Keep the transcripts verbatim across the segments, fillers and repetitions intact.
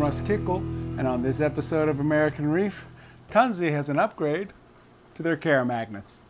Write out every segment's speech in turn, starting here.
I'm Russ Kickle, and on this episode of American Reef, Tunze has an upgrade to their Care Magnets.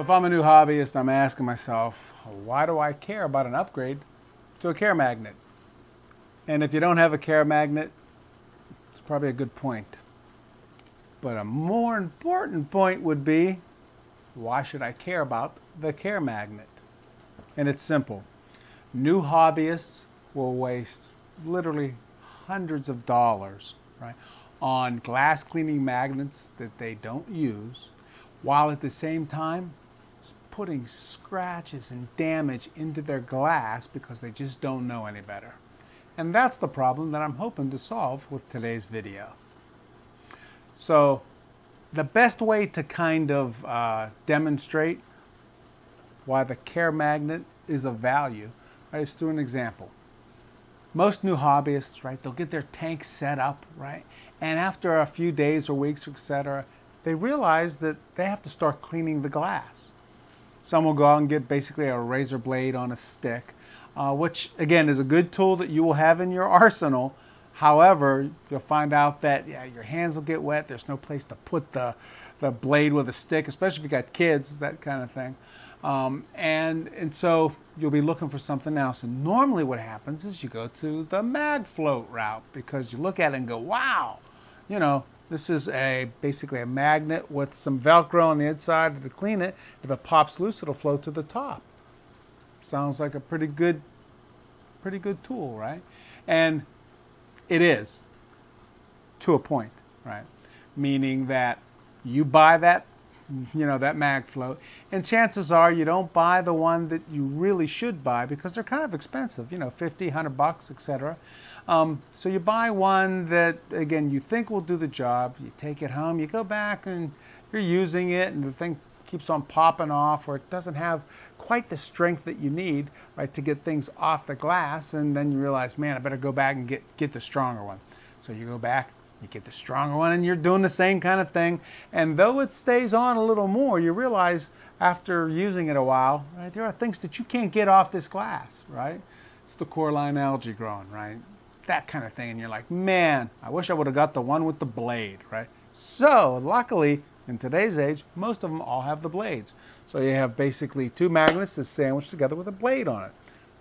If I'm a new hobbyist, I'm asking myself, why do I care about an upgrade to a Care Magnet? And if you don't have a Care Magnet, it's probably a good point. But a more important point would be, why should I care about the Care Magnet? And it's simple. New hobbyists will waste literally hundreds of dollars, right, on glass cleaning magnets that they don't use, while at the same time putting scratches and damage into their glass because they just don't know any better. And that's the problem that I'm hoping to solve with today's video. So the best way to kind of uh, demonstrate why the Care Magnet is of value, right, is through an example. Most new hobbyists, right, they'll get their tank set up, right, and after a few days or weeks, et cetera, they realize that they have to start cleaning the glass. Some will go out and get basically a razor blade on a stick, uh, which again is a good tool that you will have in your arsenal. However, you'll find out that yeah, your hands will get wet. There's no place to put the, the blade with a stick, especially if you got kids, that kind of thing. Um, and, and so you'll be looking for something else. And normally what happens is you go to the MagFloat route because you look at it and go, wow, you know, this is a basically a magnet with some Velcro on the inside to clean it. If it pops loose, it'll float to the top. Sounds like a pretty good, pretty good tool, right? And it is, to a point, right? Meaning that you buy that, you know, that MagFloat, and chances are you don't buy the one that you really should buy because they're kind of expensive, you know, fifty, a hundred bucks, et cetera. Um, so you buy one that, again, you think will do the job. You take it home, you go back and you're using it and the thing keeps on popping off, or it doesn't have quite the strength that you need, right, to get things off the glass. And then you realize, man, I better go back and get, get the stronger one. So you go back, you get the stronger one, and you're doing the same kind of thing. And though it stays on a little more, you realize after using it a while, right, there are things that you can't get off this glass, right? It's the coralline algae growing, right? That kind of thing, and you're like, man, I wish I would have got the one with the blade, right? So luckily, in today's age, most of them all have the blades. So you have basically two magnets that's sandwiched together with a blade on it,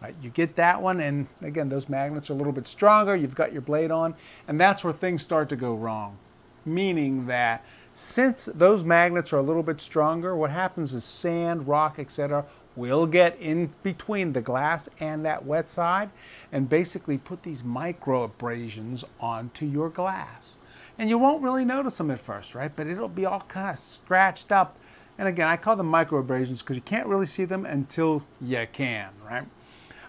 right? You get that one, and again, those magnets are a little bit stronger, you've got your blade on, and that's where things start to go wrong. Meaning that since those magnets are a little bit stronger, what happens is sand, rock, et cetera, we'll get in between the glass and that wet side and basically put these micro abrasions onto your glass. And you won't really notice them at first, right? But it'll be all kind of scratched up. And again, I call them micro abrasions because you can't really see them until you can, right?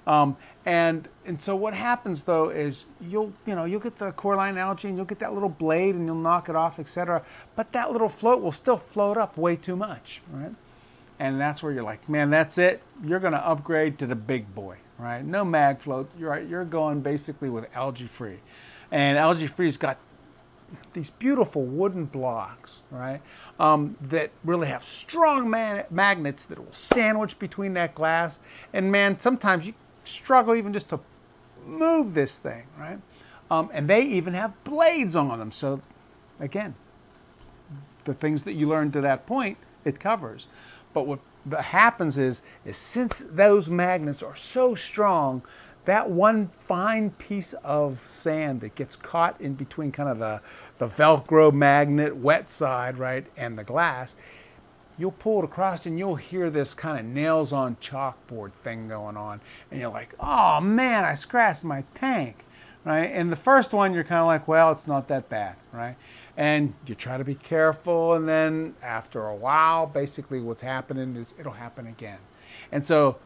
Um, and, and so what happens though is you'll, you know, you'll get the coralline algae and you'll get that little blade and you'll knock it off, et cetera. But that little float will still float up way too much, right? And that's where you're like, man, that's it. You're going to upgrade to the big boy, right? No MagFloat. You're, you're going basically with Algae Free. And Algae Free's got these beautiful wooden blocks, right, um, that really have strong man magnets that will sandwich between that glass. And, man, sometimes you struggle even just to move this thing, right? Um, and they even have blades on them. So, again, the things that you learned to that point, it covers. But what what happens is, is since those magnets are so strong, that one fine piece of sand that gets caught in between kind of the, the Velcro magnet wet side, right, and the glass, you'll pull it across and you'll hear this kind of nails on chalkboard thing going on. And you're like, oh man, I scratched my tank, right? And the first one, you're kind of like, well, it's not that bad, right? And you try to be careful. And then after a while, basically what's happening is it'll happen again. And so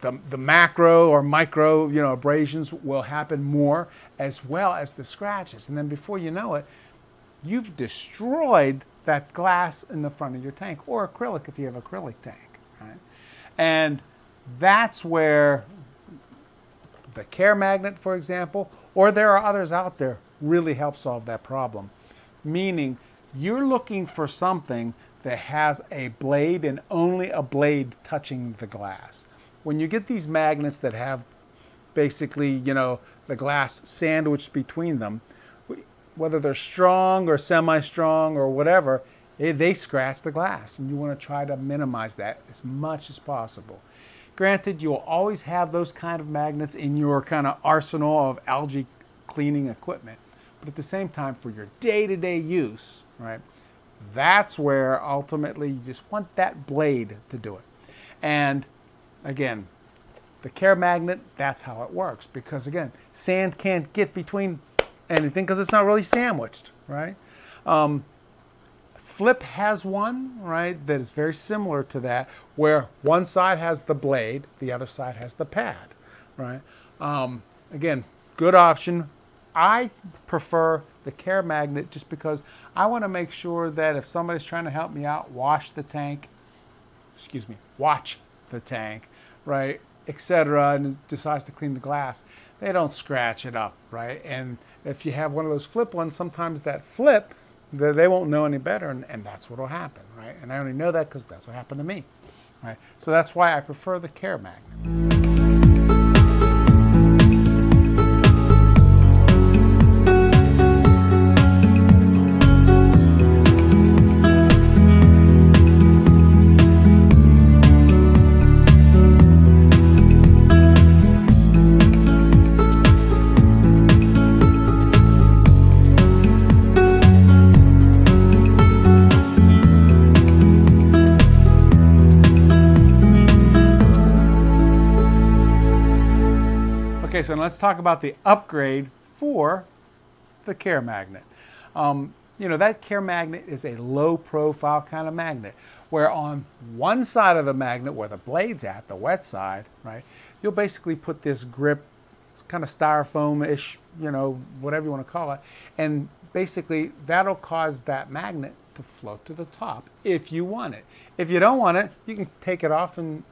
the, the macro or micro, you know, abrasions will happen more, as well as the scratches. And then before you know it, you've destroyed that glass in the front of your tank, or acrylic if you have an acrylic tank, right? And that's where the care magnet, for example, or there are others out there, really help solve that problem. Meaning you're looking for something that has a blade and only a blade touching the glass. When you get these magnets that have basically, you know, the glass sandwiched between them, whether they're strong or semi-strong or whatever, they, they scratch the glass, and you want to try to minimize that as much as possible. Granted, you will always have those kind of magnets in your kind of arsenal of algae cleaning equipment, but at the same time, for your day-to-day use, right, that's where ultimately you just want that blade to do it. And again, the care magnet, that's how it works, because again, sand can't get between anything because it's not really sandwiched, right? Um, Flip has one, right, that is very similar to that, where one side has the blade, the other side has the pad, right? Um, again, good option. I prefer the care magnet just because I want to make sure that if somebody's trying to help me out, wash the tank, excuse me, watch the tank, right, et cetera, and decides to clean the glass, they don't scratch it up, right? And if you have one of those Flip ones, sometimes that Flip, they won't know any better, and, and that's what will happen, right? And I only know that because that's what happened to me, right? So that's why I prefer the care magnet. So let's talk about the upgrade for the care magnet. Um, you know, that care magnet is a low profile kind of magnet, where on one side of the magnet, where the blade's at, the wet side, right, you'll basically put this grip, kind of styrofoam-ish, you know, whatever you want to call it, and basically that'll cause that magnet to float to the top if you want it. If you don't want it, you can take it off and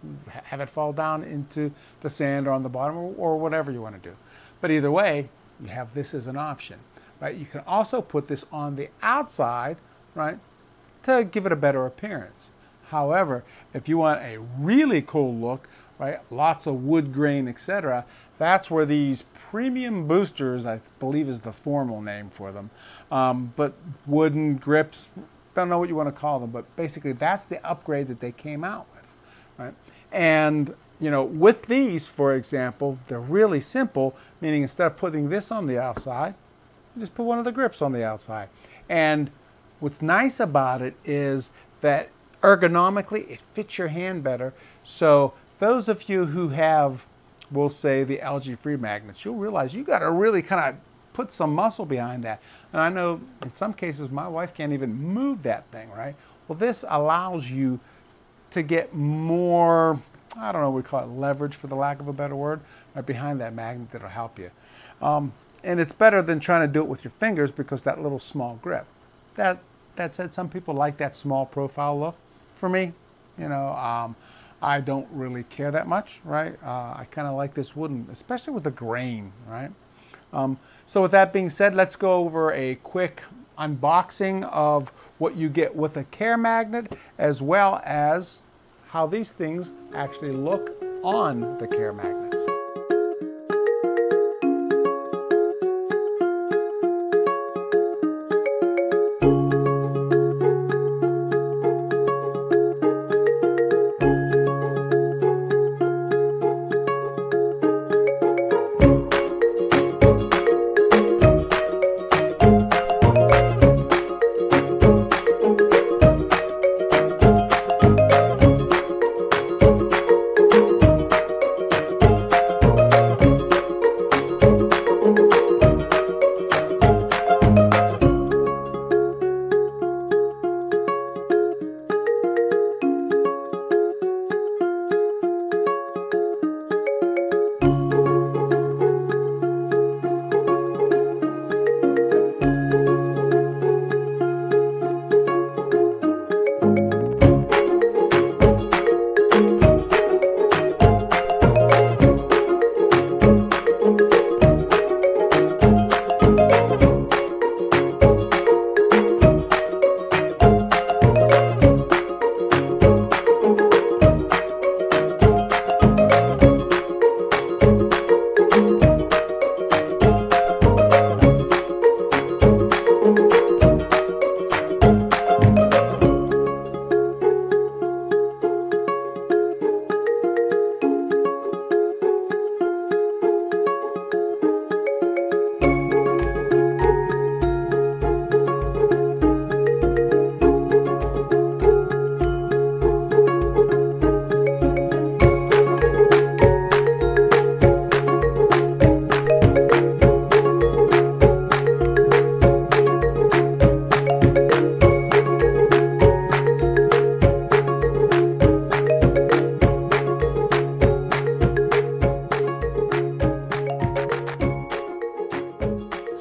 have it fall down into the sand or on the bottom, or, or whatever you want to do. But either way, you have this as an option, right? You can also put this on the outside, right, to give it a better appearance. However, if you want a really cool look, right, lots of wood grain, et cetera, that's where these premium boosters, I believe is the formal name for them, um, but wooden grips, don't know what you want to call them, but basically that's the upgrade that they came out with, right? And, you know, with these, for example, they're really simple, meaning instead of putting this on the outside, you just put one of the grips on the outside. And what's nice about it is that ergonomically, it fits your hand better. So those of you who have, we'll say, the algae free magnets, you'll realize you got to really kind of put some muscle behind that. And I know in some cases my wife can't even move that thing, right? Well, this allows you to get more, I don't know, we call it leverage for the lack of a better word, right, behind that magnet that'll help you. Um, and it's better than trying to do it with your fingers, because that little small grip. That, that said, some people like that small profile look. For me, you know, um, I don't really care that much, right? Uh, I kind of like this wooden, especially with the grain, right? Um, So with that being said, let's go over a quick unboxing of what you get with a care magnet, as well as how these things actually look on the care magnets.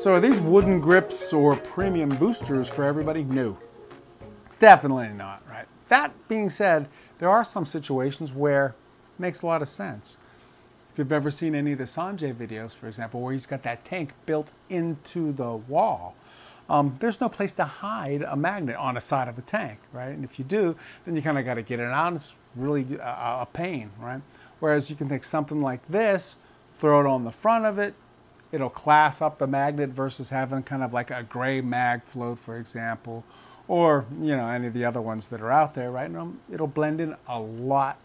So are these wooden grips or premium boosters for everybody? No, definitely not, right? That being said, there are some situations where it makes a lot of sense. If you've ever seen any of the Sanjay videos, for example, where he's got that tank built into the wall, um, there's no place to hide a magnet on the side of a tank, right? And if you do, then you kind of got to get it out. It's really a, a pain, right? Whereas you can take something like this, throw it on the front of it, it'll class up the magnet versus having kind of like a gray MagFloat, for example, or, you know, any of the other ones that are out there, right? And it'll blend in a lot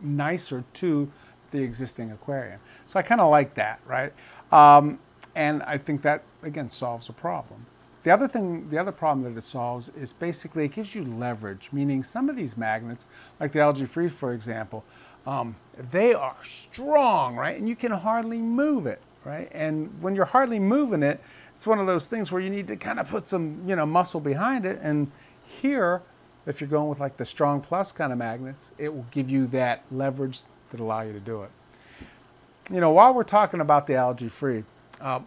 nicer to the existing aquarium. So I kind of like that, right? Um, and I think that, again, solves a problem. The other thing, the other problem that it solves is basically it gives you leverage, meaning some of these magnets, like the Algae Free, for example, um, they are strong, right? And you can hardly move it, right? And when you're hardly moving it, it's one of those things where you need to kind of put some, you know, muscle behind it. And here, if you're going with like the Strong Plus kind of magnets, it will give you that leverage that allow you to do it. You know, while we're talking about the Algae Free, uh,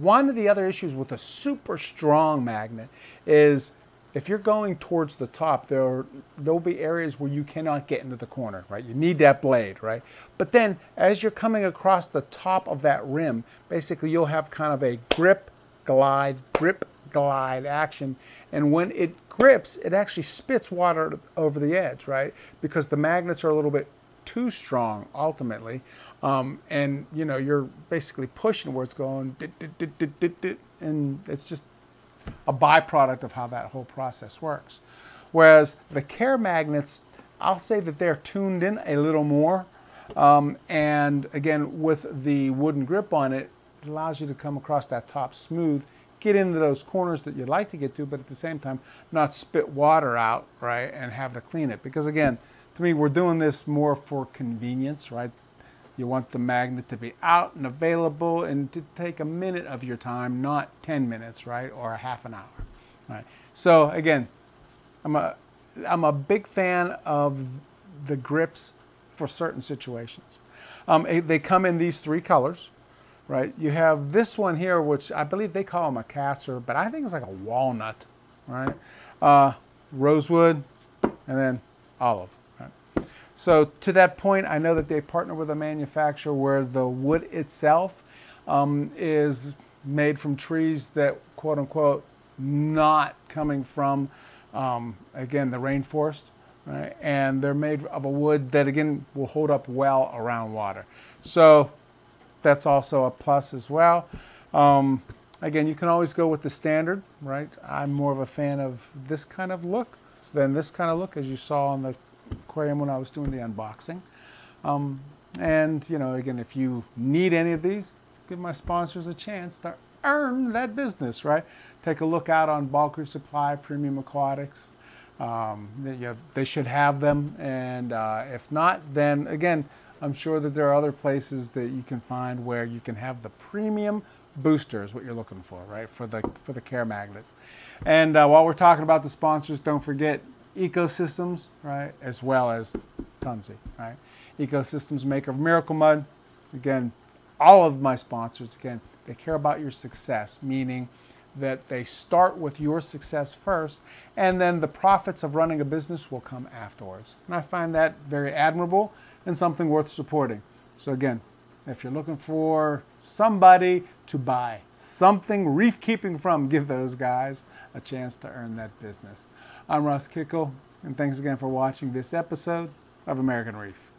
one of the other issues with a super strong magnet is if you're going towards the top, there there'll be areas where you cannot get into the corner, right? You need that blade, right? But then as you're coming across the top of that rim, basically you'll have kind of a grip, glide, grip, glide action. And when it grips, it actually spits water over the edge, right? Because the magnets are a little bit too strong ultimately. Um, and you know, you're basically pushing where it's going, dit, dit, dit, dit, dit, dit, and it's just a byproduct of how that whole process works. Whereas the care magnets, I'll say that they're tuned in a little more. Um, and again, with the wooden grip on it, it allows you to come across that top smooth, get into those corners that you'd like to get to, but at the same time, not spit water out, right? And have to clean it. Because again, to me, we're doing this more for convenience, right? You want the magnet to be out and available and to take a minute of your time, not ten minutes, right? Or a half an hour, right? So again, I'm a, I'm a big fan of the grips for certain situations. Um, they come in these three colors, right? You have this one here, which I believe they call them a castor, but I think it's like a walnut, right? Uh, rosewood, and then olive. So to that point, I know that they partner with a manufacturer where the wood itself um, is made from trees that, quote unquote, not coming from, um, again, the rainforest, right? And they're made of a wood that, again, will hold up well around water. So that's also a plus as well. Um, again, you can always go with the standard, right? I'm more of a fan of this kind of look than this kind of look, as you saw on the aquarium when I was doing the unboxing. Um, and, you know, again, if you need any of these, give my sponsors a chance to earn that business, right? Take a look out on Balker Supply, Premium Aquatics. Um, they, you know, they should have them. And uh, if not, then again, I'm sure that there are other places that you can find where you can have the premium boosters, what you're looking for, right? For the, for the care magnet. And uh, while we're talking about the sponsors, don't forget Ecosystems, right, as well as Tunze, right? Ecosystems, maker of Miracle Mud. Again, all of my sponsors, again, they care about your success, meaning that they start with your success first, and then the profits of running a business will come afterwards. And I find that very admirable and something worth supporting. So again, if you're looking for somebody to buy something reef keeping from, give those guys a chance to earn that business. I'm Russ Kickle, and thanks again for watching this episode of American Reef.